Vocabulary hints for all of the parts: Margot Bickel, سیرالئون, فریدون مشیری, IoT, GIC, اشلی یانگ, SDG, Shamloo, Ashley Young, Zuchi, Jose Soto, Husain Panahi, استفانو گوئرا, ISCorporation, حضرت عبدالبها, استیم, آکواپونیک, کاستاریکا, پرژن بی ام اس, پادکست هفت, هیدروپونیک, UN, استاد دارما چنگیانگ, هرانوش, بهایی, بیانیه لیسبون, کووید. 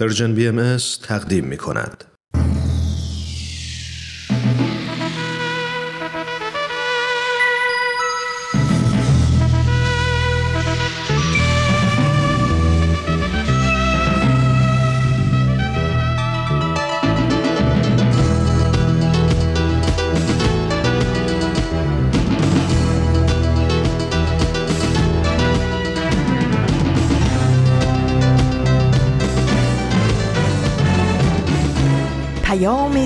پرژن بی ام اس تقدیم می کند.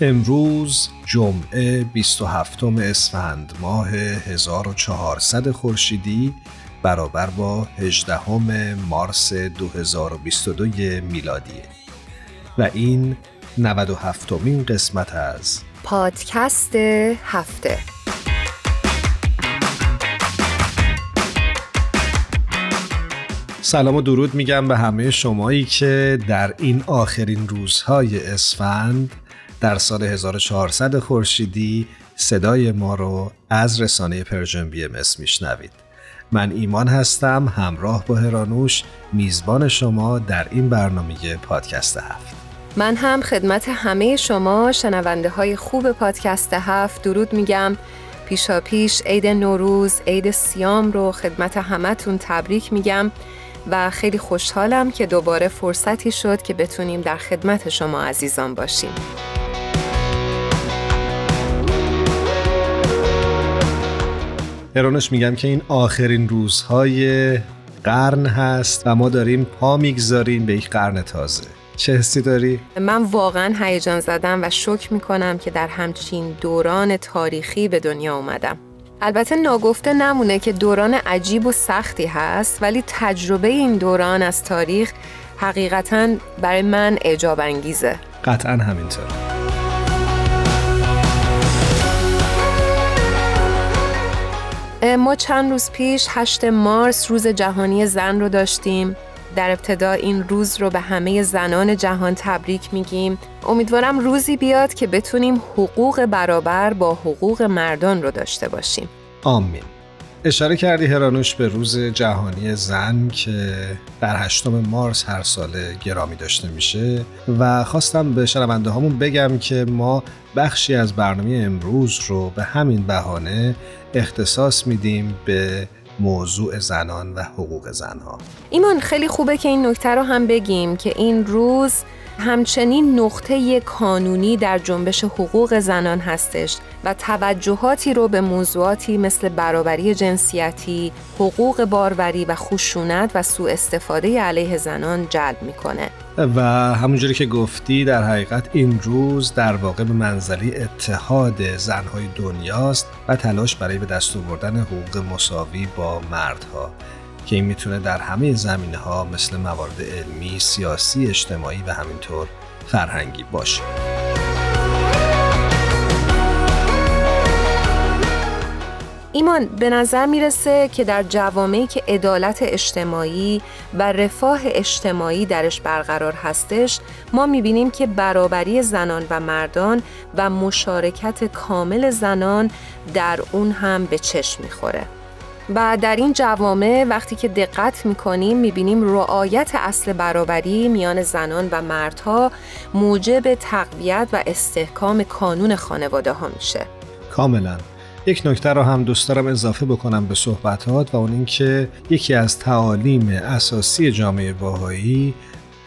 امروز جمعه 27 اسفند ماه 1400 خورشیدی برابر با 18 مارس 2022 میلادیه و این 97مین قسمت از پادکست هفته. سلام و درود میگم به همه شمایی که در این آخرین روزهای اسفند در سال 1400 خورشیدی صدای ما رو از رسانه پرژن بی ام اس میشنوید. من ایمان هستم، همراه با هرانوش میزبان شما در این برنامه پادکست هفت. من هم خدمت همه شما شنونده های خوب پادکست هفت درود میگم. پیشا پیش عید نوروز، عید سیام رو خدمت همتون تبریک میگم و خیلی خوشحالم که دوباره فرصتی شد که بتونیم در خدمت شما عزیزان باشیم. هرانوش میگم که این آخرین روزهای قرن هست و ما داریم پا میگذاریم به یک قرن تازه. چه حسی داری؟ من واقعا هیجان زدم و شوک میکنم که در همچین دوران تاریخی به دنیا اومدم. البته ناگفته نمونه که دوران عجیب و سختی هست، ولی تجربه این دوران از تاریخ حقیقتاً برای من اعجاب انگیزه. قطعاً همینطور. ما چند روز پیش 8 مارس روز جهانی زن رو داشتیم. در ابتدا این روز رو به همه زنان جهان تبریک میگیم. امیدوارم روزی بیاد که بتونیم حقوق برابر با حقوق مردان رو داشته باشیم. آمین. اشاره کردی هرانوش به روز جهانی زن که در 8 مارس هر ساله گرامی داشته میشه و خواستم به شنونده هامون بگم که ما بخشی از برنامه امروز رو به همین بهانه اختصاص میدیم به موضوع زنان و حقوق زنها. ایمان خیلی خوبه که این نکته رو هم بگیم که این روز همچنین نقطه کانونی در جنبش حقوق زنان هستش و توجهاتی رو به موضوعاتی مثل برابری جنسیتی، حقوق باروری و خشونت و سوء استفاده علیه زنان جلب میکنه. و همونجوری که گفتی در حقیقت این روز در واقع به منزله اتحاد زنهای دنیاست و تلاش برای به دست آوردن حقوق مساوی با مردها که این میتونه در همه زمینه‌ها مثل موارد علمی، سیاسی، اجتماعی و همینطور فرهنگی باشه. ایمان به نظر میرسه که در جوامعی که عدالت اجتماعی و رفاه اجتماعی درش برقرار هستش، ما میبینیم که برابری زنان و مردان و مشارکت کامل زنان در اون هم به چشم میخوره. و در این جوامع وقتی که دقت میکنیم میبینیم رعایت اصل برابری میان زنان و مردها موجب تقویت و استحکام کانون خانواده ها میشه. کاملا. یک نکته رو هم دوست دارم اضافه بکنم به صحبتات و اون این که یکی از تعالیم اساسی جامعه بهایی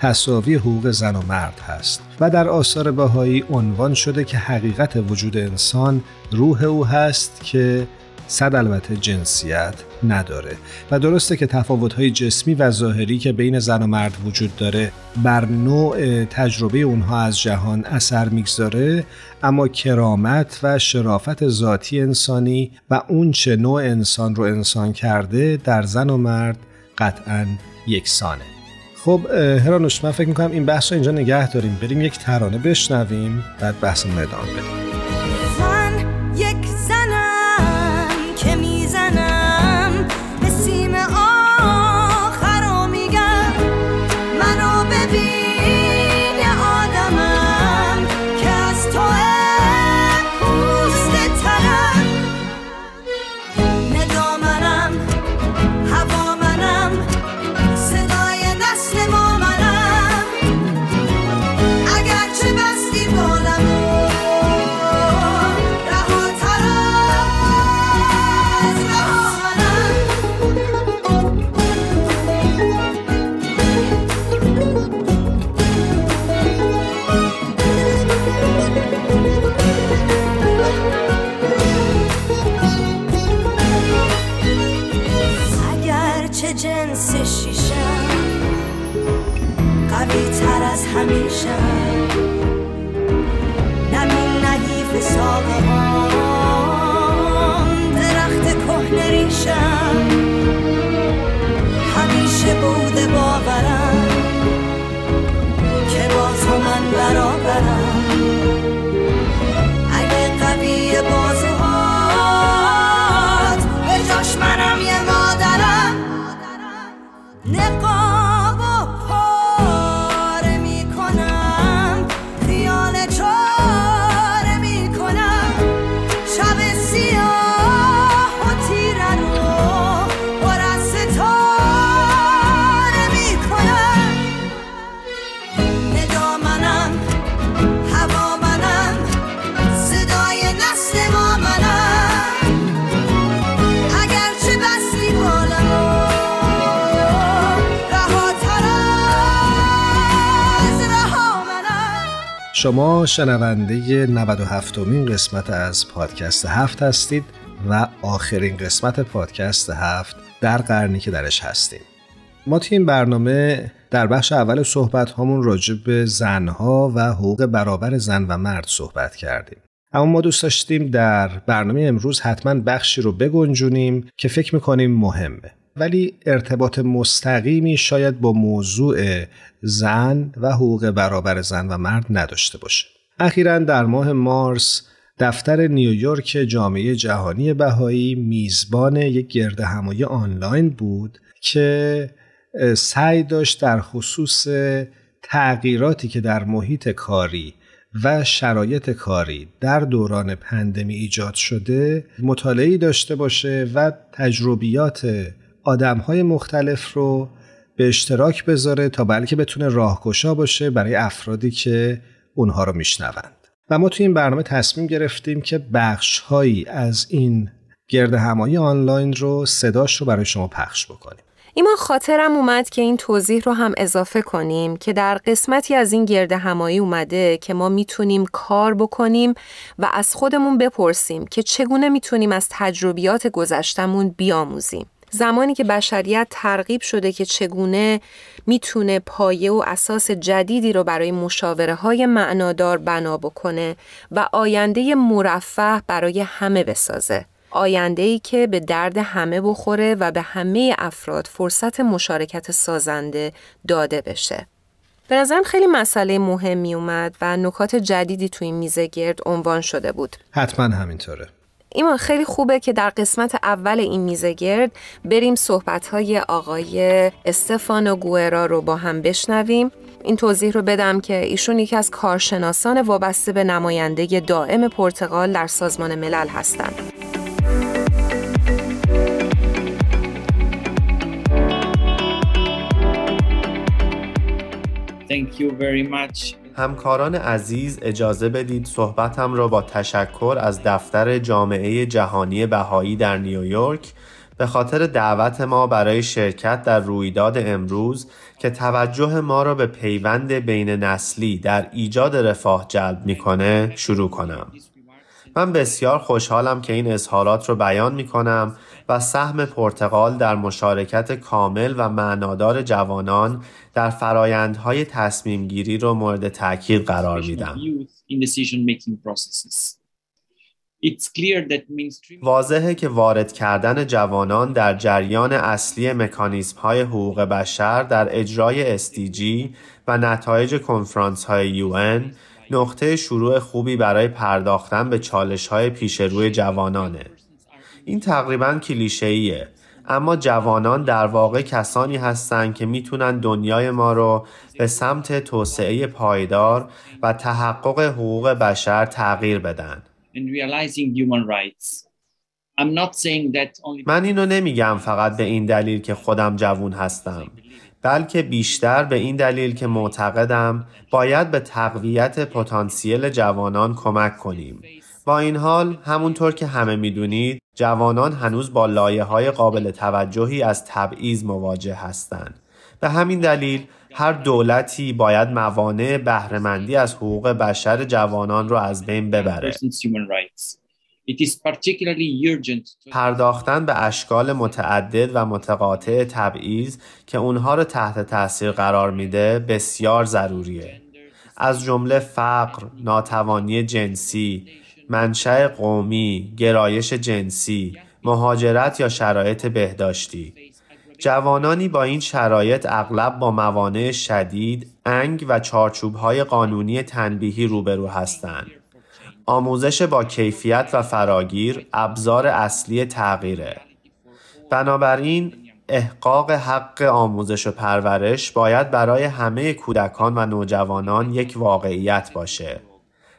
تساوی حقوق زن و مرد هست و در آثار بهایی عنوان شده که حقیقت وجود انسان روح او هست که صد البته جنسیت نداره و درسته که تفاوت‌های جسمی و ظاهری که بین زن و مرد وجود داره بر نوع تجربه اونها از جهان اثر میگذاره، اما کرامت و شرافت ذاتی انسانی و اون چه نوع انسان رو انسان کرده در زن و مرد قطعاً یکسانه. خب هرانوش من فکر می‌کنم این بحث رو اینجا نگه داریم، بریم یک ترانه بشنویم بعد بحثمون ادامه بدیم. میشم، همیشه بوده باورم که با تو من برابرم. اگه قوی بازوهات به جاش منم یه مادرم، نقاب و پاره میکنم، خیال چاره میکنم، شب سیاه و تیره رو پر از ستاره میکنم. ندا منم، هوا منم، صدای نسل ما منم، اگرچه بستی بالم شما. شنونده 97مین قسمت از پادکست هفت هستید و آخرین قسمت پادکست هفت در قرنی که درش هستیم. ما توی این برنامه در بخش اول صحبت هامون راجع به زنها و حقوق برابر زن و مرد صحبت کردیم، اما ما دوست داشتیم در برنامه امروز حتما بخشی رو بگنجونیم که فکر میکنیم مهمه ولی ارتباط مستقیمی شاید با موضوع زن و حقوق برابر زن و مرد نداشته باشه. اخیراً در ماه مارس دفتر نیویورک جامعه جهانی بهایی میزبان یک گردهمایی آنلاین بود که سعی داشت در خصوص تغییراتی که در محیط کاری و شرایط کاری در دوران پندمی ایجاد شده مطالعه‌ای داشته باشه و تجربیات آدم‌های مختلف رو به اشتراک بذاره تا بلکه بتونه راهگشا باشه برای افرادی که اونها رو میشنوند. و ما توی این برنامه تصمیم گرفتیم که بخش‌هایی از این گردهمایی آنلاین رو صداش رو برای شما پخش بکنیم. ایمان خاطرم اومد که این توضیح رو هم اضافه کنیم که در قسمتی از این گردهمایی اومده که ما میتونیم کار بکنیم و از خودمون بپرسیم که چگونه میتونیم از تجربیات گذشتمون بیاموزیم. زمانی که بشریت ترغیب شده که چگونه میتونه پایه و اساس جدیدی رو برای مشاوره‌های معنادار بنا بکنه و آینده مرفه برای همه بسازه، آینده‌ای که به درد همه بخوره و به همه افراد فرصت مشارکت سازنده داده بشه. به نظرم خیلی مسئله مهمی اومد و نکات جدیدی توی میزه گرد عنوان شده بود. حتما همینطوره. ایمان خیلی خوبه که در قسمت اول این میزه گرد بریم صحبت‌های آقای استفانو گوئرا رو با هم بشنویم. این توضیح رو بدم که ایشون یکی از کارشناسان وابسته به نماینده دائم پرتغال در سازمان ملل هستند. Thank you very much. همکاران عزیز، اجازه بدید صحبتم را با تشکر از دفتر جامعه جهانی بهایی در نیویورک به خاطر دعوت ما برای شرکت در رویداد امروز که توجه ما را به پیوند بین نسلی در ایجاد رفاه جلب می‌کنه شروع کنم. من بسیار خوشحالم که این اظهارات رو بیان می‌کنم و سهم پرتغال در مشارکت کامل و معنادار جوانان در فرایندهای تصمیم گیری رو مورد تأکید قرار میدم. واضحه که وارد کردن جوانان در جریان اصلی مکانیزم‌های حقوق بشر در اجرای SDG و نتایج کنفرانس‌های UN نقطه شروع خوبی برای پرداختن به چالش‌های پیشروی جوانانه. این تقریباً کلیشه‌ایه، اما جوانان در واقع کسانی هستند که میتونن دنیای ما رو به سمت توسعه پایدار و تحقق حقوق بشر تغییر بدن. من اینو نمیگم فقط به این دلیل که خودم جوان هستم، بلکه بیشتر به این دلیل که معتقدم باید به تقویت پتانسیل جوانان کمک کنیم. با این حال، همونطور که همه میدونید، جوانان هنوز با لایه‌های قابل توجهی از تبعیض مواجه هستند. به همین دلیل، هر دولتی باید موانع بهره‌مندی از حقوق بشر جوانان را از بین ببره. پرداختن به اشکال متعدد و متقاطع تبعیض که اونها رو تحت تأثیر قرار میده بسیار ضروریه، از جمله فقر، ناتوانی جنسی، منشأ قومی، گرایش جنسی، مهاجرت یا شرایط بهداشتی. جوانانی با این شرایط اغلب با موانع شدید، انگ و چارچوب‌های قانونی تنبیهی روبرو هستند. آموزش با کیفیت و فراگیر ابزار اصلی تغییره. بنابراین احقاق حق آموزش و پرورش باید برای همه کودکان و نوجوانان یک واقعیت باشه.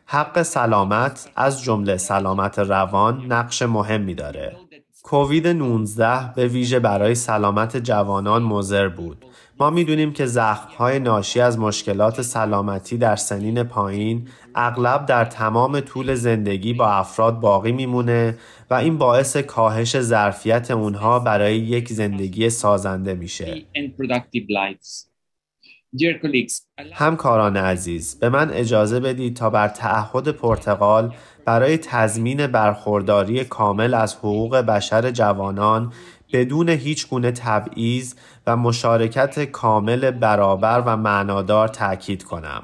حق سلامت از جمله سلامت روان نقش مهمی داره. کووید 19 به ویژه برای سلامت جوانان مضر بود. ما می‌دونیم که زخم‌های ناشی از مشکلات سلامتی در سنین پایین اغلب در تمام طول زندگی با افراد باقی میمونه و این باعث کاهش ظرفیت اونها برای یک زندگی سازنده میشه. همکاران عزیز، به من اجازه بدید تا بر تعهد پرتغال برای تضمین برخورداری کامل از حقوق بشر جوانان بدون هیچ گونه تبعیض و مشارکت کامل برابر و معنادار تأکید کنم.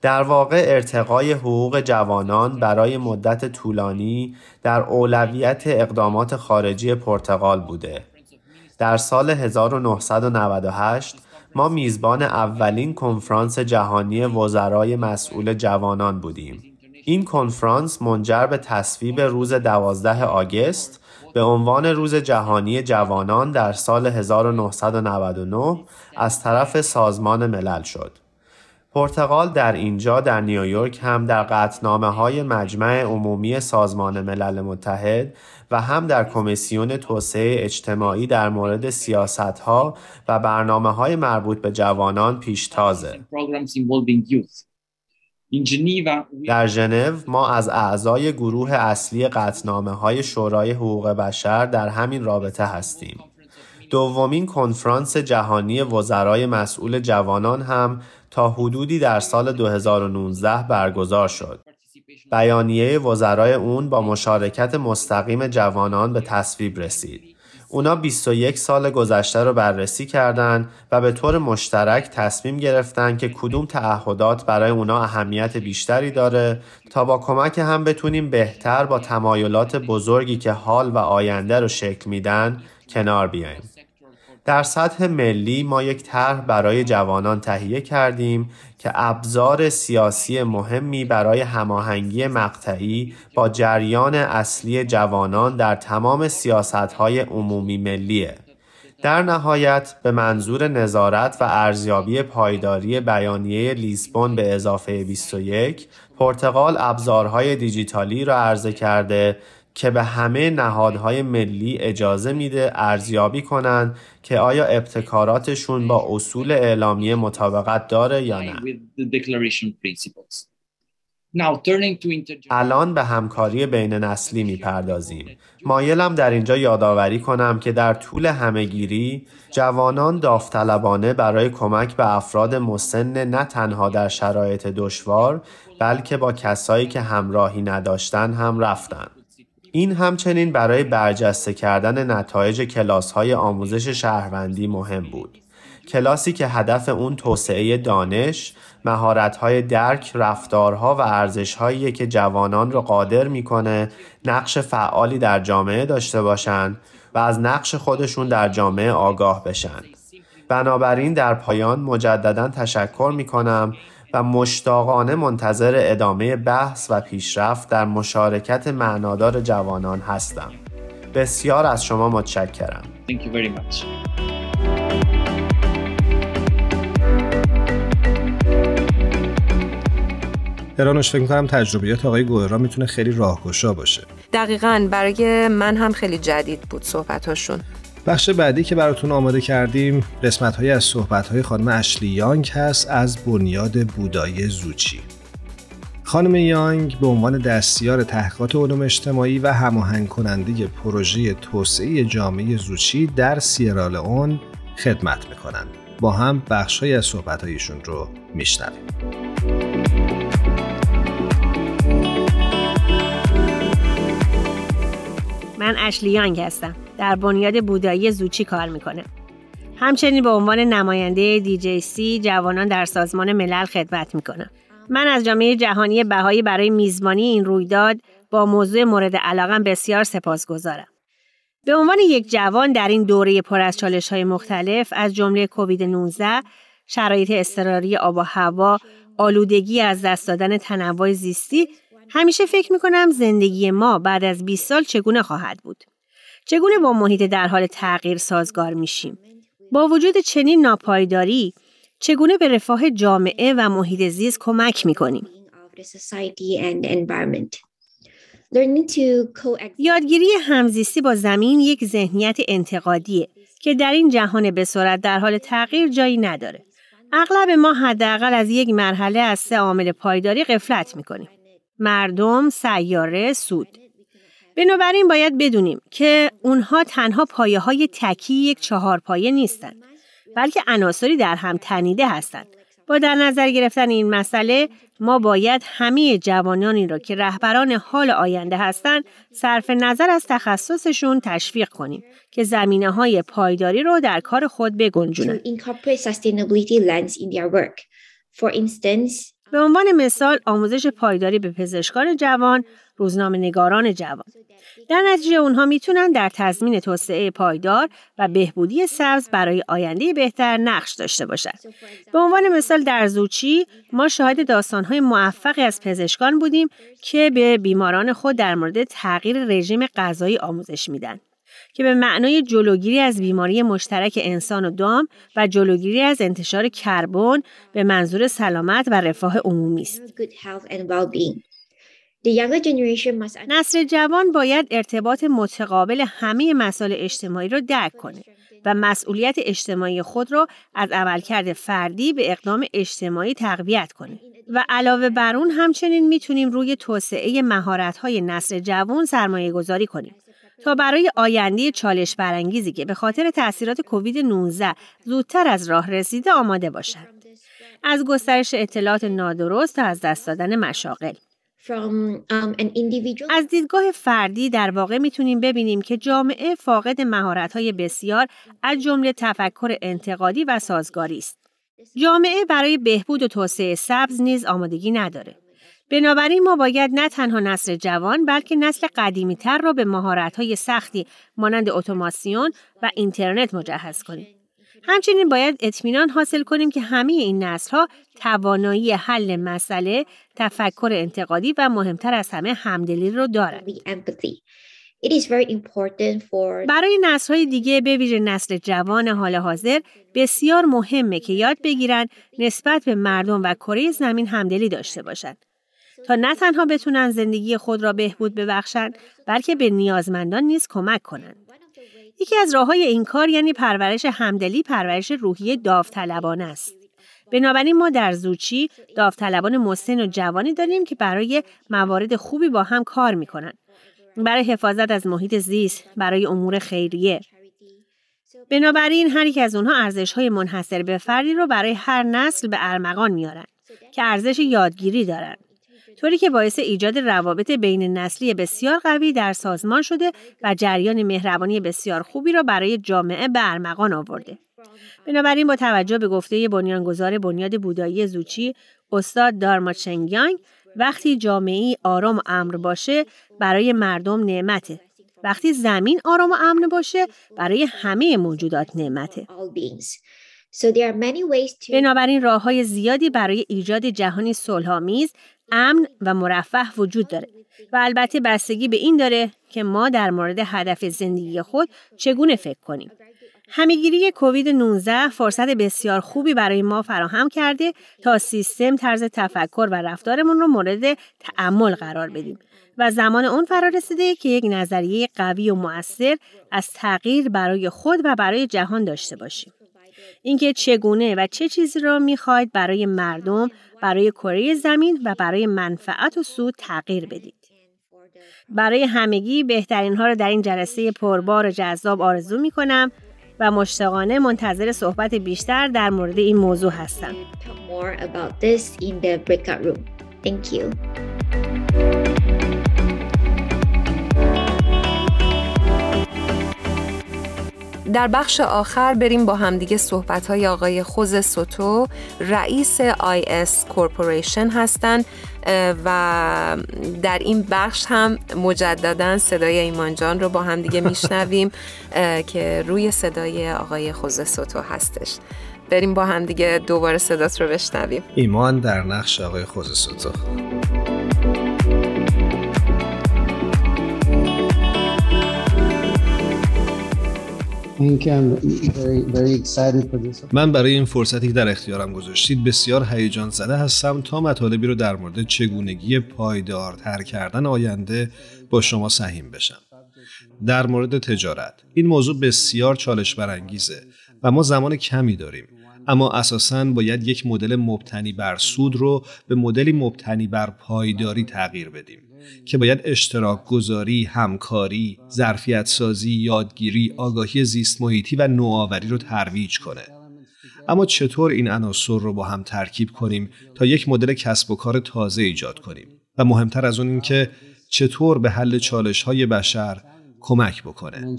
در واقع ارتقای حقوق جوانان برای مدت طولانی در اولویت اقدامات خارجی پرتغال بوده. در سال 1998 ما میزبان اولین کنفرانس جهانی وزرای مسئول جوانان بودیم. این کنفرانس منجر به تصویب روز 12 آگوست به عنوان روز جهانی جوانان در سال 1999 از طرف سازمان ملل شد. پرتغال در اینجا در نیویورک هم در قطعنامه‌های مجمع عمومی سازمان ملل متحد و هم در کمیسیون توسعه اجتماعی در مورد سیاست‌ها و برنامه‌های مربوط به جوانان پیشتازه. در ژنو ما از اعضای گروه اصلی قطعنامه‌های شورای حقوق بشر در همین رابطه هستیم. دومین کنفرانس جهانی وزرای مسئول جوانان هم تا حدودی در سال 2019 برگزار شد. بیانیه وزرای اون با مشارکت مستقیم جوانان به تصویب رسید. اونا 21 سال گذشته رو بررسی کردند و به طور مشترک تصمیم گرفتن که کدوم تعهدات برای اونا اهمیت بیشتری داره تا با کمک هم بتونیم بهتر با تمایلات بزرگی که حال و آینده رو شکل میدن کنار بیاییم. در سطح ملی ما یک طرح برای جوانان تهیه کردیم که ابزار سیاسی مهمی برای هماهنگی مقطعی با جریان اصلی جوانان در تمام سیاست‌های عمومی ملیه. در نهایت به منظور نظارت و ارزیابی پایداری بیانیه لیسبون به اضافه 21، پرتغال ابزارهای دیجیتالی را عرضه کرده که به همه نهادهای ملی اجازه میده ارزیابی کنند که آیا ابتکاراتشون با اصول اعلامیه مطابقت داره یا نه. الان به همکاری بین نسلی میپردازیم. مایلم در اینجا یادآوری کنم که در طول همهگیری جوانان داوطلبانه برای کمک به افراد مسن نه تنها در شرایط دشوار بلکه با کسایی که همراهی نداشتن هم رفتن. این همچنین برای برجسته کردن نتایج کلاس‌های آموزش شهروندی مهم بود. کلاسی که هدف اون توسعه دانش، مهارت‌های درک، رفتارها و ارزش‌هایی که جوانان را قادر می‌کنه نقش فعالی در جامعه داشته باشند و از نقش خودشون در جامعه آگاه بشن. بنابراین در پایان مجدداً تشکر می‌کنم و مشتاقانه منتظر ادامه بحث و پیشرفت در مشارکت معنادار جوانان هستم. بسیار از شما متشکرم. Thank you very much. درانوش فکر می‌کنم تجربیات آقای گوئرا میتونه خیلی راهگشا باشه. دقیقاً برای من هم خیلی جدید بود صحبت‌هاشون. بخش بعدی که براتون آماده کردیم قسمت‌هایی از صحبت‌های خانم اشلی یانگ هست از بنیاد بودایی زوچی. خانم یانگ به عنوان دستیار تحقیقات علوم اجتماعی و هماهنگ کننده پروژه توسعه جامعه زوچی در سیرالئون خدمت می‌کنند. با هم بخش‌هایی از صحبت‌هایشون رو می‌شنویم. من اشلی یانگ هستم. در بنیاد بودایی زوچی کار میکنم. همچنین به عنوان نماینده دی‌جی‌سی جوانان در سازمان ملل خدمت میکنم. من از جامعه جهانی بهایی برای میزبانی این رویداد با موضوع مورد علاقم بسیار سپاسگزارم. به عنوان یک جوان در این دوره پر از چالش‌های مختلف از جمله کووید 19، شرایط اضطراری آب و هوا، آلودگی، از دست دادن تنوع زیستی، همیشه فکر می‌کنم زندگی ما بعد از 20 سال چگونه خواهد بود؟ چگونه با محیط در حال تغییر سازگار میشیم؟ با وجود چنین ناپایداری، چگونه به رفاه جامعه و محیط زیست کمک می‌کنیم؟ یادگیری همزیستی با زمین یک ذهنیت انتقادیه که در این جهان به سرعت در حال تغییر جایی نداره. اغلب ما حداقل از یک مرحله از 3 عامل پایداری غفلت می‌کنیم: مردم، سیاره، سود. بنابراین باید بدونیم که اونها تنها پایه‌های تکی یک 4 پایه نیستند، بلکه عناصری در هم تنیده هستند. با در نظر گرفتن این مسئله، ما باید همه جوانانی را که رهبران حال آینده هستند، صرف نظر از تخصصشون تشویق کنیم که زمینه‌های پایداری را در کار خود بگنجونند. به عنوان مثال، آموزش پایداری به پزشکان جوان، روزنامه‌نگاران جوان. در نتیجه اونها میتونن در تضمین توسعه پایدار و بهبودی سبز برای آینده بهتر نقش داشته باشند. به عنوان مثال در زوچی ما شاهد داستان‌های موفقی از پزشکان بودیم که به بیماران خود در مورد تغییر رژیم غذایی آموزش میدن، که به معنای جلوگیری از بیماری مشترک انسان و دام و جلوگیری از انتشار کربن به منظور سلامت و رفاه عمومی است. نسل جوان باید ارتباط متقابل همه مسائل اجتماعی را درک کنه و مسئولیت اجتماعی خود را از عملکرد فردی به اقدام اجتماعی تقویت کنه و علاوه بر اون همچنین میتونیم روی توسعه مهارت‌های نسل جوان سرمایه‌گذاری کنیم تا برای آینده چالش برانگیزی که به خاطر تأثیرات کووید 19 زودتر از راه رسیده آماده باشند. از گسترش اطلاعات نادرست تا از دست دادن مشاغل. از دیدگاه فردی در واقع میتونیم ببینیم که جامعه فاقد مهارت‌های بسیار از جمله تفکر انتقادی و سازگاری است. جامعه برای بهبود و توسعه سبز نیز آمادگی نداره. بنابراین ما باید نه تنها نسل جوان بلکه نسل قدیمی‌تر را به مهارت‌های سختی مانند اتوماسیون و اینترنت مجهز کنیم. همچنین باید اطمینان حاصل کنیم که همه این نسل‌ها توانایی حل مسئله، تفکر انتقادی و مهمتر از همه همدلی را دارند. برای نسل‌های دیگه به ویژه نسل جوان حال حاضر بسیار مهمه که یاد بگیرن نسبت به مردم و کره زمین همدلی داشته باشند، تا نه تنها بتونن زندگی خود را بهبود ببخشند بلکه به نیازمندان نیز کمک کنند. یکی از راه‌های این کار یعنی پرورش همدلی، پرورش روحی داوطلبانه است. بنابراین ما در زوچی داوطلبان مسن و جوانی داریم که برای موارد خوبی با هم کار می‌کنند، برای حفاظت از محیط زیست، برای امور خیریه. بنابراین هر یک از اونها ارزش‌های منحصر به فردی رو برای هر نسل به ارمغان میارن که ارزش یادگیری دارن، طوری که باعث ایجاد روابط بین نسلی بسیار قوی در سازمان شده و جریان مهربانی بسیار خوبی را برای جامعه به ارمغان آورده. بنابراین با توجه به گفته بنیانگذار بنیاد بودایی زوچی، استاد دارما چنگیانگ، وقتی جامعه‌ای آرام و امن باشه برای مردم نعمته. وقتی زمین آرام و امن باشه برای همه موجودات نعمته. بنابراین راه‌های زیادی برای ایجاد جهانی صلح‌آمیز، امن و مرفه وجود داره و البته بستگی به این داره که ما در مورد هدف زندگی خود چگونه فکر کنیم. همه‌گیری کووید 19 فرصت بسیار خوبی برای ما فراهم کرده تا سیستم، طرز تفکر و رفتارمون رو مورد تأمل قرار بدیم و زمان اون فرا رسیده که یک نظریه قوی و مؤثر از تغییر برای خود و برای جهان داشته باشیم. اینکه چگونه و چه چیزی را می‌خواید برای مردم، برای کره زمین و برای منفعت و سود تغییر بدید. برای همگی بهترین ها را در این جلسه پربار و جذاب آرزو می‌کنم و مشتاقانه منتظر صحبت بیشتر در مورد این موضوع هستم. در بخش آخر بریم با همدیگه صحبت‌های آقای خوزه سوتو، رئیس ISCorporation هستن و در این بخش هم مجدداً صدای ایمان جان رو با همدیگه میشنویم که روی صدای آقای خوزه سوتو هستش. بریم با همدیگه دوباره صدات رو بشنویم. ایمان در نقش آقای خوزه سوتو. من برای این فرصتی که در اختیارم گذاشتید بسیار هیجان زده هستم تا مطالبی رو در مورد چگونگی پایدارتر کردن آینده با شما سهیم بشم. در مورد تجارت، این موضوع بسیار چالش برانگیزه و ما زمان کمی داریم، اما اساساً باید یک مدل مبتنی بر سود رو به مدلی مبتنی بر پایداری تغییر بدیم که باید اشتراک گذاری، همکاری، ظرفیت سازی، یادگیری، آگاهی زیست محیطی و نوآوری رو ترویج کنه. اما چطور این عناصر رو با هم ترکیب کنیم تا یک مدل کسب و کار تازه ایجاد کنیم و مهمتر از اون این که چطور به حل چالش‌های بشر کمک بکنه.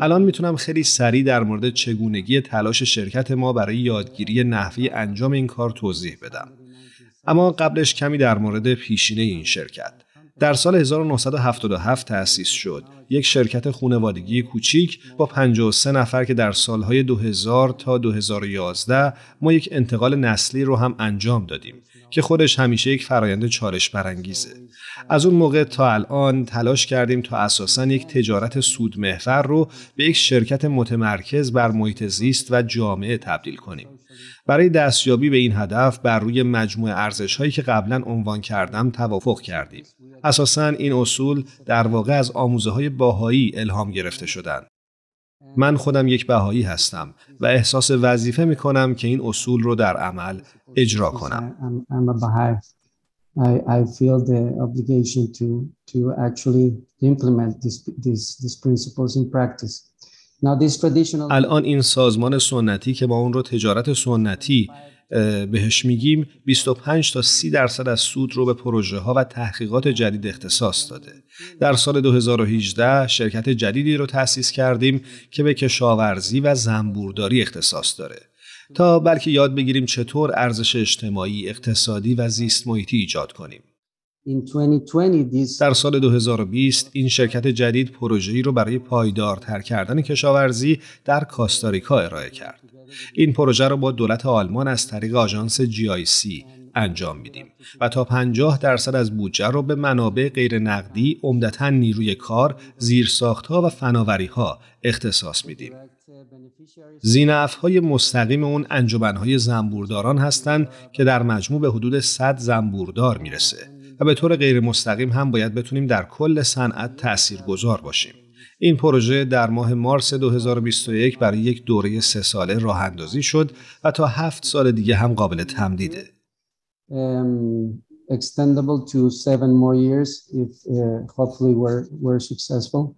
الان میتونم خیلی سریع در مورد چگونگی تلاش شرکت ما برای یادگیری نحوه انجام این کار توضیح بدم. اما قبلش کمی در مورد پیشینه این شرکت. در سال 1977 تأسیس شد. یک شرکت خانوادگی کوچیک با 53 نفر که در سالهای 2000 تا 2011 ما یک انتقال نسلی رو هم انجام دادیم که خودش همیشه یک فرایند چالش برانگیزه. از اون موقع تا الان تلاش کردیم تا اساساً یک تجارت سودمحور رو به یک شرکت متمرکز بر محیط زیست و جامعه تبدیل کنیم. برای دستیابی به این هدف بر روی مجموعه ارزش‌هایی که قبلاً عنوان کردم توافق کردیم. اساساً این اصول در واقع از آموزه‌های باهایی الهام گرفته شدند. من خودم یک بهایی هستم و احساس وظیفه می‌کنم که این اصول رو در عمل اجرا کنم. الان این سازمان سنتی که ما اون رو تجارت سنتی بهش میگیم 25 تا 30% از سود رو به پروژه ها و تحقیقات جدید اختصاص داده. در سال 2018 شرکت جدیدی رو تأسیس کردیم که به کشاورزی و زنبورداری اختصاص داره تا بلکه یاد بگیریم چطور ارزش اجتماعی، اقتصادی و زیست محیطی ایجاد کنیم. در سال 2020 این شرکت جدید پروژه‌ای رو برای پایدارتر کردن کشاورزی در کاستاریکا ارائه کرد. این پروژه رو با دولت آلمان از طریق آژانس GIC انجام میدیم و تا 50% از بودجه رو به منابع غیر نقدی، عمدتاً نیروی کار، زیرساخت‌ها و فناوری‌ها اختصاص میدیم. ذینفع‌های مستقیم اون انجمن‌های زنبورداران هستند که در مجموع به حدود 100 زنبوردار میرسه و به طور غیر مستقیم هم باید بتونیم در کل صنعت تاثیرگذار باشیم. این پروژه در ماه مارس 2021 برای یک دوره 3 ساله راه اندازی شد و تا 7 سال دیگه هم قابل تمدیده. Extendable to 7 more years if hopefully we're successful.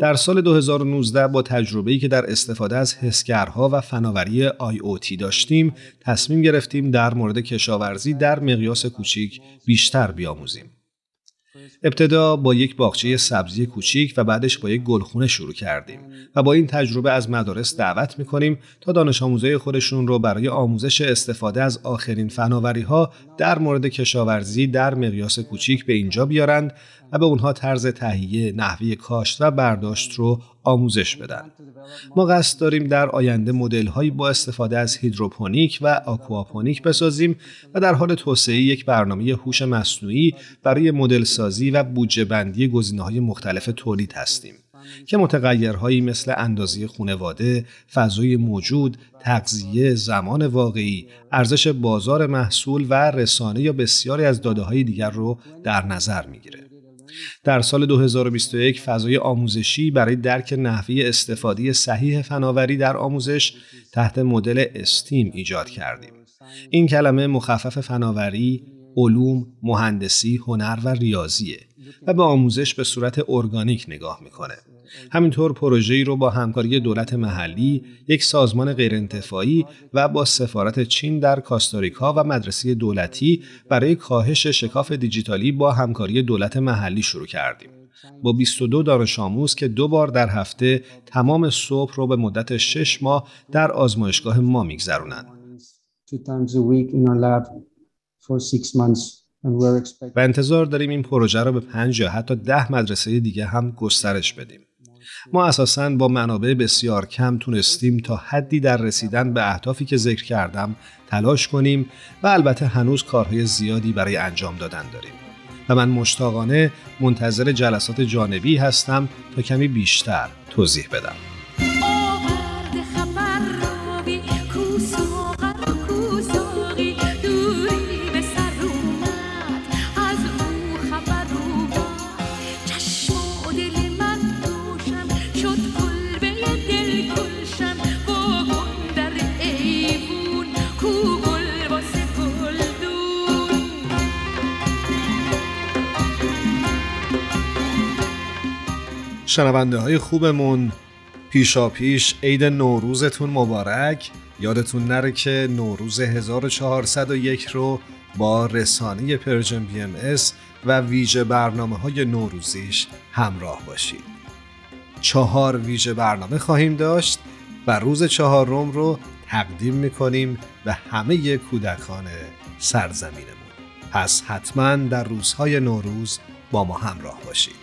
در سال 2019 با تجربه‌ای که در استفاده از حسگرها و فناوری IoT داشتیم، تصمیم گرفتیم در مورد کشاورزی در مقیاس کوچک بیشتر بیاموزیم. ابتدا با یک باغچه سبزی کوچک و بعدش با یک گلخونه شروع کردیم و با این تجربه از مدارس دعوت می‌کنیم تا دانش آموزای خودشون رو برای آموزش استفاده از آخرین فناوری‌ها در مورد کشاورزی در مقیاس کوچک به اینجا بیارند و به اونها طرز تهیه، نحوه کاشت و برداشت رو آموزش بدن. ما قصد داریم در آینده مدل‌هایی با استفاده از هیدروپونیک و آکواپونیک بسازیم و در حال توسعه یک برنامه هوش مصنوعی برای مدل سازی و بودجه بندی گزینه‌های مختلف تولید هستیم که متغیرهایی مثل اندازه خانواده، فضای موجود، تغذیه، زمان واقعی، ارزش بازار محصول و رسانه یا بسیاری از داده‌های دیگر رو در نظر می‌گیره. در سال 2021 فضای آموزشی برای درک نحوه استفاده صحیح فناوری در آموزش تحت مدل استیم ایجاد کردیم. این کلمه مخفف فناوری، علوم، مهندسی، هنر و ریاضیه و به آموزش به صورت ارگانیک نگاه میکنه. همینطور پروژه‌ای رو با همکاری دولت محلی، یک سازمان غیرانتفاعی و با سفارت چین در کاستاریکا و مدرسه دولتی برای کاهش شکاف دیجیتالی با همکاری دولت محلی شروع کردیم. با 22 دانش آموز که 2 بار در هفته تمام صبح رو به مدت 6 ماه در آزمایشگاه ما می‌گذرونند. و انتظار داریم این پروژه رو به 5 یا حتی 10 مدرسه دیگه هم گسترش بدیم. ما اساساً با منابع بسیار کم تونستیم تا حدی در رسیدن به اهدافی که ذکر کردم تلاش کنیم و البته هنوز کارهای زیادی برای انجام دادن داریم و من مشتاقانه منتظر جلسات جانبی هستم تا کمی بیشتر توضیح بدم. شنونده های خوبمون، پیشاپیش عید نوروزتون مبارک. یادتون نره که نوروز 1401 رو با رسانه پرژن بی ام اس و ویژه برنامه های نوروزیش همراه باشید. 4 ویژه برنامه خواهیم داشت و روز 4م رو تقدیم میکنیم به همه کودکان سرزمینمون. پس حتما در روزهای نوروز با ما همراه باشید.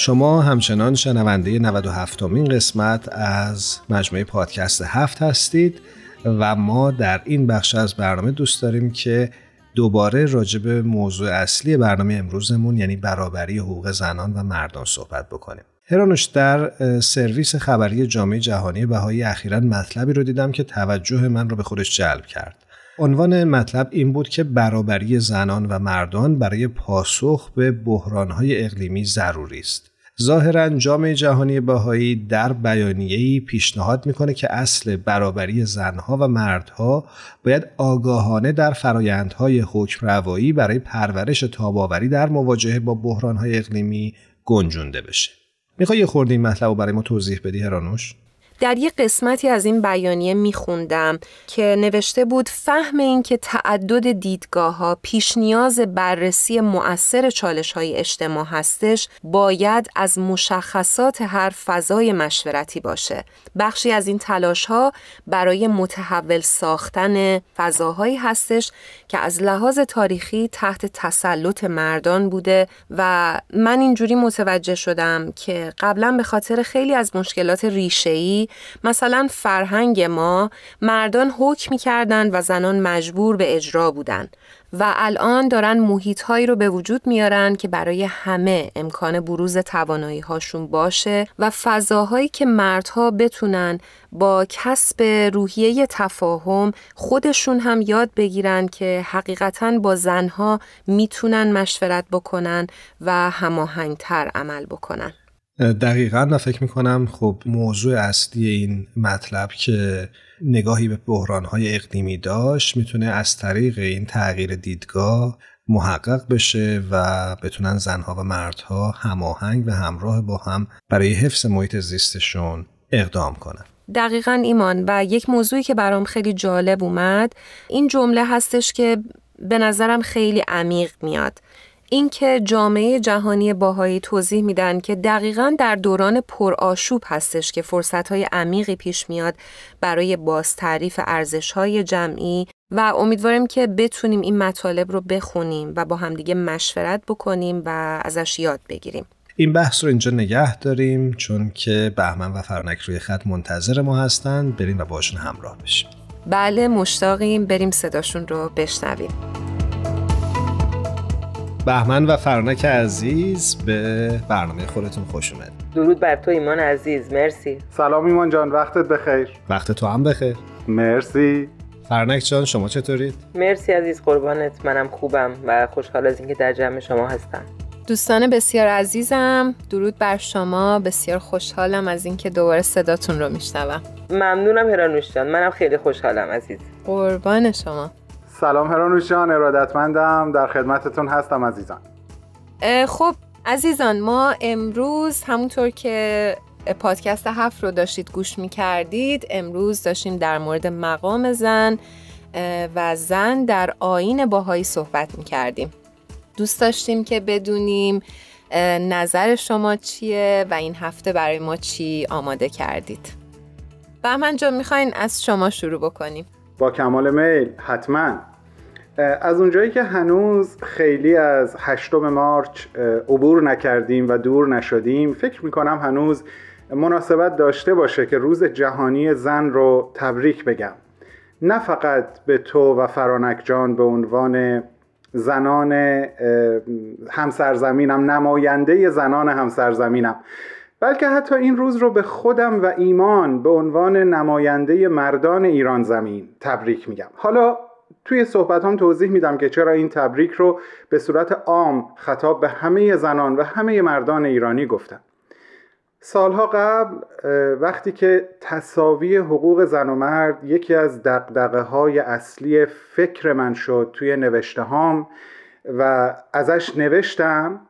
شما همچنان شنونده 97مین قسمت از مجموعه پادکست هفت هستید و ما در این بخش از برنامه دوست داریم که دوباره راجع به موضوع اصلی برنامه امروزمون یعنی برابری حقوق زنان و مردان صحبت بکنیم. هرانوش، در سرویس خبری جامعه جهانی بهایی اخیراً مطلبی رو دیدم که توجه من رو به خودش جلب کرد. عنوان مطلب این بود که برابری زنان و مردان برای پاسخ به بحران‌های اقلیمی ضروری است. ظاهراً جامعه جهانی بهایی در بیانیه‌ای پیشنهاد می‌کنه که اصل برابری زنها و مردها باید آگاهانه در فرایندهای حکمروایی برای پرورش تاباوری در مواجهه با بحران‌های اقلیمی گنجانده بشه. میخوای یه خورده این مطلب رو برای ما توضیح بدی هرانوش؟ در یه قسمتی از این بیانیه میخوندم که نوشته بود فهم این که تعدد دیدگاه‌ها پیش نیاز بررسی مؤثر چالش‌های اجتماع هستش باید از مشخصات هر فضای مشورتی باشه. بخشی از این تلاش‌ها برای متحول ساختن فضاهایی هستش که از لحاظ تاریخی تحت تسلط مردان بوده و من اینجوری متوجه شدم که قبلا به خاطر خیلی از مشکلات ریشه‌ای مثلا فرهنگ ما مردان حکم می‌کردن و زنان مجبور به اجرا بودن و الان دارن محیط‌هایی رو به وجود میارن که برای همه امکان بروز توانایی‌هاشون باشه و فضاهایی که مردها بتونن با کسب روحیه تفاهم خودشون هم یاد بگیرن که حقیقتاً با زنها میتونن مشورت بکنن و هماهنگ‌تر عمل بکنن. دقیقاً من فکر میکنم خب موضوع اصلی این مطلب که نگاهی به بحرانهای اقلیمی داشت میتونه از طریق این تغییر دیدگاه محقق بشه و بتونن زنها و مردها هماهنگ و همراه با هم برای حفظ محیط زیستشون اقدام کنن. دقیقاً ایمان، و یک موضوعی که برام خیلی جالب اومد این جمله هستش که به نظرم خیلی عمیق میاد، اینکه جامعه جهانی باهایی توضیح میدن که دقیقاً در دوران پرآشوب هستش که فرصت‌های عمیقی پیش میاد برای بازتعریف ارزش‌های جمعی و امیدوارم که بتونیم این مطالب رو بخونیم و با همدیگه مشورت بکنیم و ازش یاد بگیریم. این بحث رو اینجا نگه داریم چون که بهمن و فرانک روی خط منتظر ما هستن. بریم و باشون همراه بشیم. بله مشتاقیم، بریم صداشون رو بشنویم. بهمن و فرانک عزیز به برنامه خودتون خوش اومد. درود بر تو ایمان عزیز، مرسی. سلام ایمان جان، وقتت بخیر. وقت تو هم بخیر، مرسی. فرانک جان شما چطورید؟ مرسی عزیز، قربانت. منم خوبم و خوشحال از اینکه در جمع شما هستم. دوستان بسیار عزیزم، درود بر شما. بسیار خوشحالم از اینکه دوباره صداتون رو میشنوم. ممنونم هرانوش جان، منم خیلی خوشحالم عزیز. قربان شما. سلام هرانوش جان، ارادتمندم، در خدمتتون هستم عزیزان. خب عزیزان، ما امروز همونطور که پادکست هفت رو داشتید گوش می‌کردید، امروز داشتیم در مورد مقام زن و زن در آیین باهایی صحبت می‌کردیم. دوست داشتیم که بدونیم نظر شما چیه و این هفته برای ما چی آماده کردید. بهمن جان می‌خواین از شما شروع بکنیم؟ با کمال میل، حتما. از اونجایی که هنوز خیلی از 8 مارچ عبور نکردیم و دور نشدیم، فکر میکنم هنوز مناسبت داشته باشه که روز جهانی زن رو تبریک بگم، نه فقط به تو و فرانک جان به عنوان زنان همسرزمینم، نماینده زنان همسرزمینم، بلکه حتی این روز رو به خودم و ایمان به عنوان نماینده مردان ایران زمین تبریک میگم. حالا توی صحبتام توضیح میدم که چرا این تبریک رو به صورت عام خطاب به همه زنان و همه مردان ایرانی گفتم. سالها قبل وقتی که تساوی حقوق زن و مرد یکی از دغدغه‌های اصلی فکر من شد توی نوشتهام و ازش نوشتم،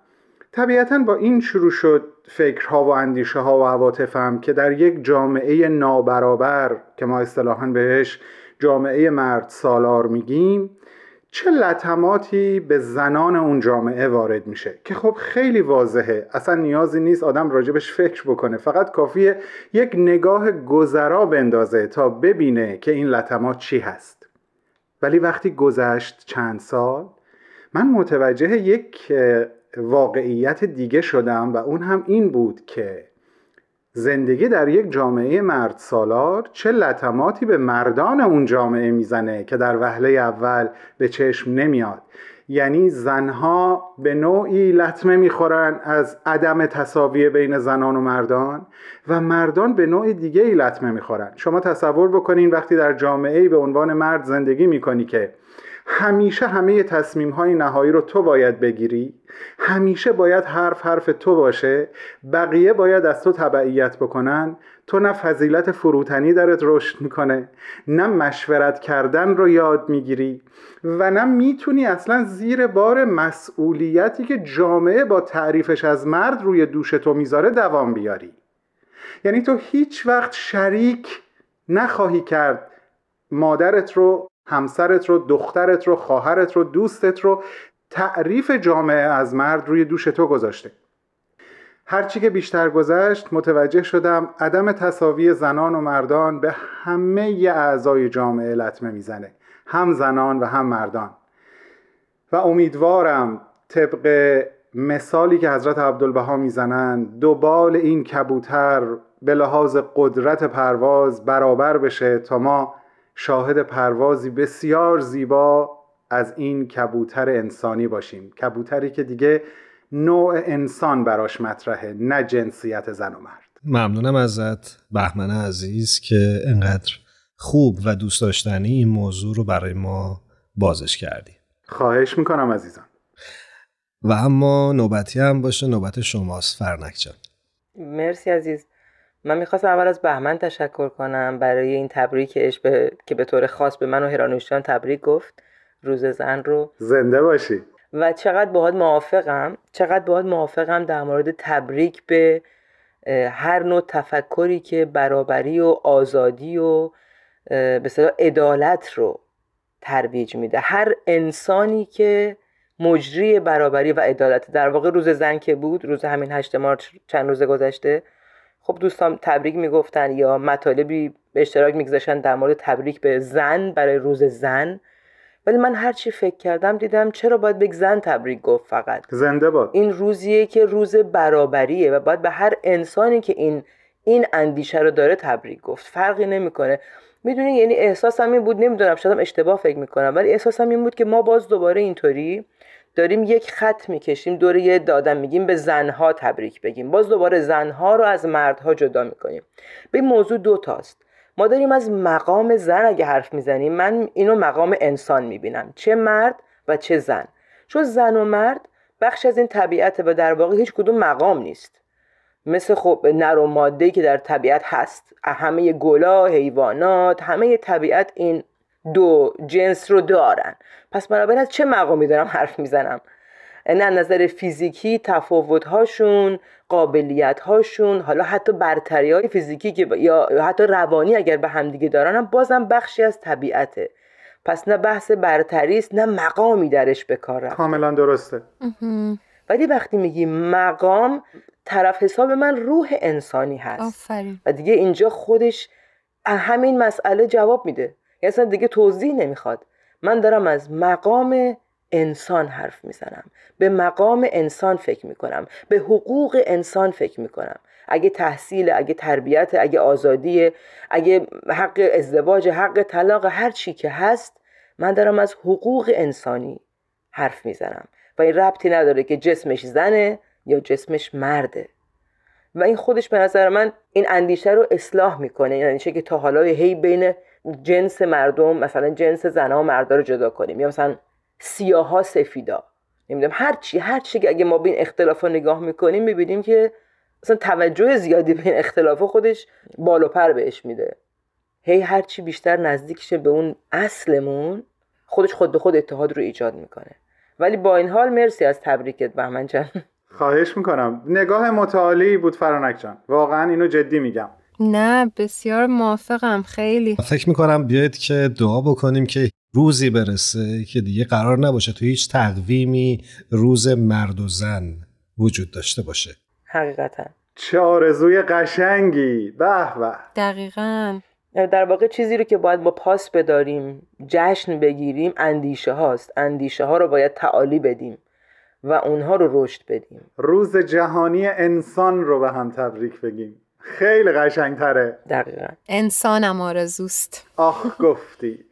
طبیعتاً با این شروع شد فکرها و اندیشه‌ها و عواطفم که در یک جامعه نابرابر که ما اصطلاحاً بهش جامعه مرد سالار میگیم، چه لطماتی به زنان اون جامعه وارد میشه که خب خیلی واضحه، اصلا نیازی نیست آدم راجبش فکر بکنه، فقط کافیه یک نگاه گذرا بندازه تا ببینه که این لطمات چی هست. ولی وقتی گذشت چند سال، من متوجه یک واقعیت دیگه شدم و اون هم این بود که زندگی در یک جامعه مرد سالار چه لطماتی به مردان اون جامعه میزنه که در وهله اول به چشم نمیاد. یعنی زنها به نوعی لطمه میخورن از عدم تساوی بین زنان و مردان و مردان به نوع دیگه ای لطمه میخورن. شما تصور بکنین وقتی در جامعه به عنوان مرد زندگی میکنی که همیشه همه تصمیم‌های نهایی رو تو باید بگیری، همیشه باید حرف تو باشه، بقیه باید از تو تبعیت بکنن، تو نه فضیلت فروتنی درت رشد میکنه، نه مشورت کردن رو یاد میگیری و نه میتونی اصلا زیر بار مسئولیتی که جامعه با تعریفش از مرد روی دوش تو میذاره دوام بیاری. یعنی تو هیچ وقت شریک نخواهی کرد مادرت رو، همسرت رو، دخترت رو، خواهرت رو، دوستت رو تعریف جامعه از مرد روی دوش تو گذاشته. هرچی که بیشتر گذشت متوجه شدم عدم تساوی زنان و مردان به همه اعضای جامعه لطمه میزنه، هم زنان و هم مردان، و امیدوارم طبق مثالی که حضرت عبدالبها میزنن دو بال این کبوتر به لحاظ قدرت پرواز برابر بشه تا ما شاهد پروازی بسیار زیبا از این کبوتر انسانی باشیم، کبوتری که دیگه نوع انسان براش مطرحه نه جنسیت زن و مرد. ممنونم ازت بهمن عزیز که انقدر خوب و دوست داشتنی این موضوع رو برای ما بازش کردی. خواهش میکنم عزیزم. و اما نوبتی هم باشه، نوبت شماست فرنک جان. مرسی عزیز. من میخواستم اول از بهمن تشکر کنم برای این تبریکش که به طور خاص به من و هرانوشیان تبریک گفت، روز زن رو. زنده باشی. و چقدر باهات موافقم در مورد تبریک به هر نوع تفکری که برابری و آزادی و به اصطلاح عدالت رو ترویج میده. هر انسانی که مجری برابری و عدالت، در واقع روز زن که بود، روز همین 8 مارس چند روز گذشته، خب دوستان تبریک میگفتن یا مطالبی به اشتراک میگذاشتن در مورد تبریک به زن برای روز زن، ولی من هر چی فکر کردم دیدم چرا باید به زن تبریک گفت فقط. زنده باد. این روزیه که روز برابریه و باید به هر انسانی که این اندیشه رو داره تبریک گفت، فرقی نمیکنه. میدونی یعنی احساسم این بود، نمیدونم شاید اشتباه فکر میکنم، ولی احساسم این بود که ما باز دوباره اینطوری داریم یک خط میکشیم دور یه دادم، میگیم به زنها تبریک بگیم، باز دوباره زنها رو از مردها جدا میکنیم. به موضوع دو تاست. ما داریم از مقام زن اگه حرف میزنیم، من اینو مقام انسان میبینم، چه مرد و چه زن، چون زن و مرد بخش از این طبیعت و در واقع هیچ کدوم مقام نیست، مثل خب نر و ماده‌ای که در طبیعت هست، همه گلا، حیوانات، همه طبیعت این دو جنس رو دارن. پس من از چه مقامی دارم حرف میزنم؟ نه نظر فیزیکی، تفاوت‌هاشون، قابلیت‌هاشون، حالا حتی برتری‌های فیزیکی که یا حتی روانی اگر به همدیگه دارن هم بازم بخشی از طبیعته. پس نه بحث برتریست نه مقامی درش به کار رفت. کاملا درسته. ولی وقتی میگی مقام، طرف حساب من روح انسانی هست. آفرین. و دیگه اینجا خودش همین مسئله جواب میده، یعنی اصلا دیگه توضیح نمیخواد. من دارم از مقام انسان حرف میزنم، به مقام انسان فکر میکنم، به حقوق انسان فکر میکنم، اگه تحصیل، اگه تربیت، اگه آزادی، اگه حق ازدواج، حق طلاق، هر چی که هست، من دارم از حقوق انسانی حرف میزنم و این ربطی نداره که جسمش زنه یا جسمش مرده. و این خودش به نظر من این اندیشه رو اصلاح میکنه، این اندیشه که تا حالا هی بین جنس مردم، مثلا جنس زنها و مردا رو جدا کنیم، یا مثلا سیاها سفیدا، نمیدونم هر چی که اگه ما به این اختلافا نگاه میکنیم میبینیم که اصلا توجه زیادی به این اختلافا خودش بال و پر بهش میده. هی هر چی بیشتر نزدیک شه به اون اصلمون، خودش خود به خود اتحاد رو ایجاد میکنه. ولی با این حال مرسی از تبریکت بهمن جان. خواهش میکنم. نگاه متعالی بود فرانک جان، واقعا اینو جدی میگم. نه بسیار موافقم. خیلی فکر میکنم بیاید که دعا بکنیم که روزی برسه که دیگه قرار نباشه تو هیچ تقویمی روز مرد و زن وجود داشته باشه. حقیقتا چه آرزوی قشنگی. به به. دقیقاً. در واقع چیزی رو که باید با پاس بداریم، جشن بگیریم، اندیشه هاست. اندیشه ها رو باید تعالی بدیم و اونها رو رشد بدیم. روز جهانی انسان رو به هم تبریک بگیم. خیلی قشنگتره. دقیقاً. انسانم آرزوست. آخ گفتی.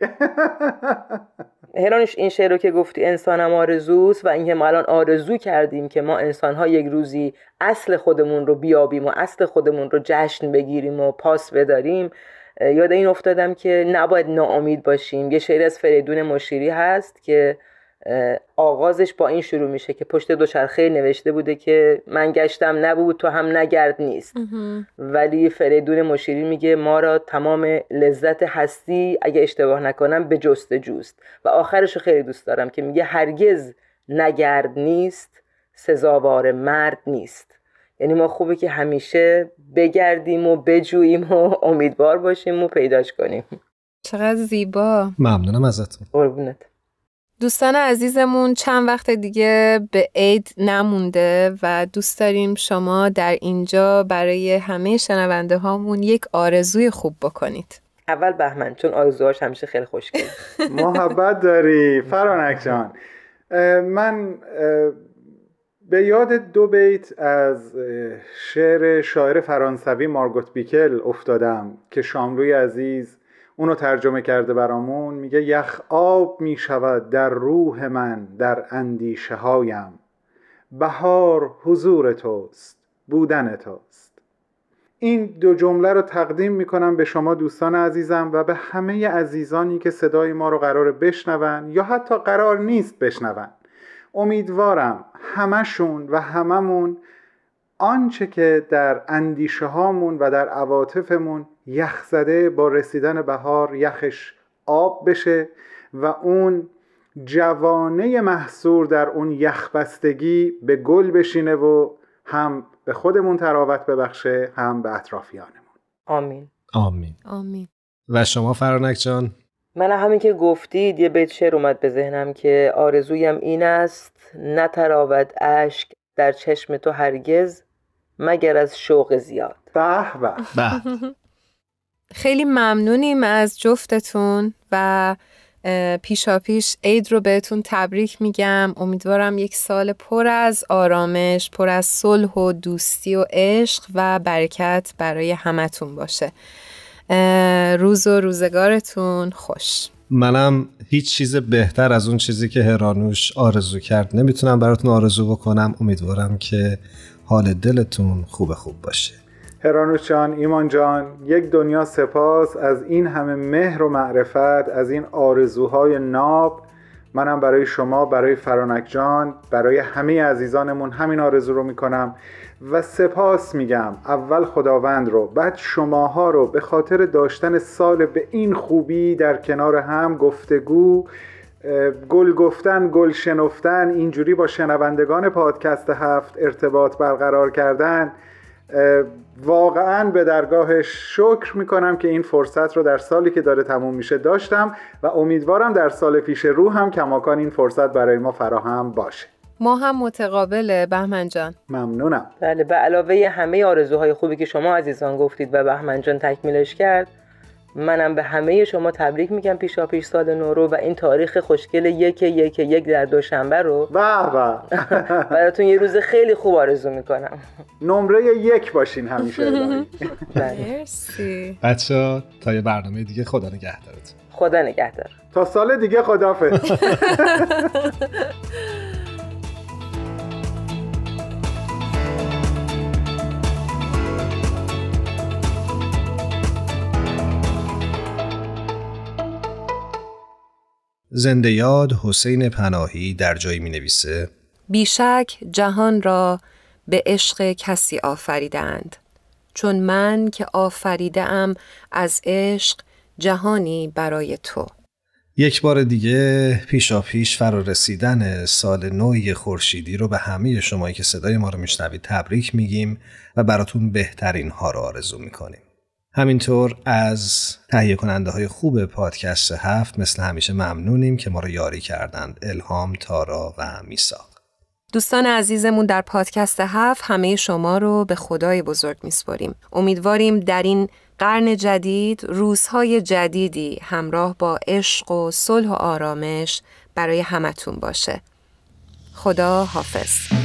هرانش این شعر رو که گفتی، انسانم آرزوست، و اینکه ما الان آرزو کردیم که ما انسان‌ها یک روزی اصل خودمون رو بیابیم و اصل خودمون رو جشن بگیریم و پاس بداریم، یاد این افتادم که نباید ناامید باشیم. یه شعر از فریدون مشیری هست که آغازش با این شروع میشه که پشت دوچرخه نوشته بوده که من گشتم نبود تو هم نگرد نیست ولی فریدون مشیری میگه ما را تمام لذت هستی اگه اشتباه نکنم به جستجوست. و آخرشو خیلی دوست دارم که میگه هرگز نگرد نیست سزاوار مرد نیست. یعنی ما خوبه که همیشه بگردیم و بجوییم و امیدوار باشیم و پیداش کنیم. چقدر زیبا. ممنونم ازتون. قربونت. دوستان عزیزمون چند وقت دیگه به عید نمونده و دوست داریم شما در اینجا برای همه شنونده هامون یک آرزوی خوب بکنید. اول بهمن، چون آرزوهاش همیشه خیلی خوشگله. محبت داری فرانک جان. من به یاد دو بیت از شعر شاعر فرانسوی مارگوت بیکل افتادم که شاملوی عزیز اونو ترجمه کرده برامون. میگه یخ آب میشود در روح من در اندیشه هایم، بهار حضور توست بودن توست. این دو جمله رو تقدیم میکنم به شما دوستان عزیزم و به همه عزیزانی که صدای ما رو قراره بشنون یا حتی قرار نیست بشنون. امیدوارم همشون و هممون آنچه که در اندیشه هامون و در عواطفمون یخ زده با رسیدن بهار یخش آب بشه و اون جوانه محصور در اون یخ بستگی به گل بشینه و هم به خودمون تراوت ببخشه هم به اطرافیانمون. آمین آمین آمین. و شما فرانک جان؟ من همین که گفتید یه بیت شعر اومد به ذهنم که آرزویم این است نتراود اشک در چشم تو هرگز مگر از شوق زیاد. به به به. خیلی ممنونیم از جفتتون و پیشاپیش عید رو بهتون تبریک میگم. امیدوارم یک سال پر از آرامش، پر از صلح و دوستی و عشق و برکت برای همتون باشه. روز و روزگارتون خوش. منم هیچ چیز بهتر از اون چیزی که هرانوش آرزو کرد نمیتونم براتون آرزو بکنم. امیدوارم که حال دلتون خوب باشه. هرانوش جان، ایمان جان، یک دنیا سپاس از این همه مهر و معرفت، از این آرزوهای ناب. منم برای شما، برای فرانک جان، برای همه عزیزانمون همین آرزو رو میکنم و سپاس میگم اول خداوند رو، بعد شماها رو به خاطر داشتن سال به این خوبی در کنار هم گفتگو، گل گفتن، گل شنفتن، اینجوری با شنوندگان پادکست هفت ارتباط برقرار کردن. واقعا به درگاهش شکر میکنم که این فرصت رو در سالی که داره تموم میشه داشتم و امیدوارم در سال پیش رو هم کماکان این فرصت برای ما فراهم باشه. ما هم متقابله بهمن جان. ممنونم. بله، به علاوه همه آرزوهای خوبی که شما عزیزان گفتید و بهمن جان تکمیلش کرد، منم به همه شما تبریک میگم پیشاپیش سال نو رو و این تاریخ خوشگل 1/1 در دوشنبه رو. بابا براتون یه روز خیلی خوب آرزو میکنم. نمره 1 باشین همیشه. مرسی بچه‌ها. تا یه برنامه دیگه خدا نگهدارتون. خدا نگهدار. تا سال دیگه. خداحافظ. زنده یاد حسین پناهی در جایی می نویسه بیشک جهان را به عشق کسی آفریدند، چون من که آفریده ام از عشق جهانی برای تو. یک بار دیگه پیشاپیش فرا رسیدن سال نو خورشیدی رو به همه شمایی که صدای ما رو میشنوید تبریک میگیم و براتون بهترین ها رو آرزو میکنیم. همینطور از تهیه کننده های خوب پادکست هفت مثل همیشه ممنونیم که ما رو یاری کردند، الهام، تارا و میساق. دوستان عزیزمون در پادکست هفت همه شما رو به خدای بزرگ میسپاریم. امیدواریم در این قرن جدید روزهای جدیدی همراه با عشق و صلح و آرامش برای همتون باشه. خدا حافظ.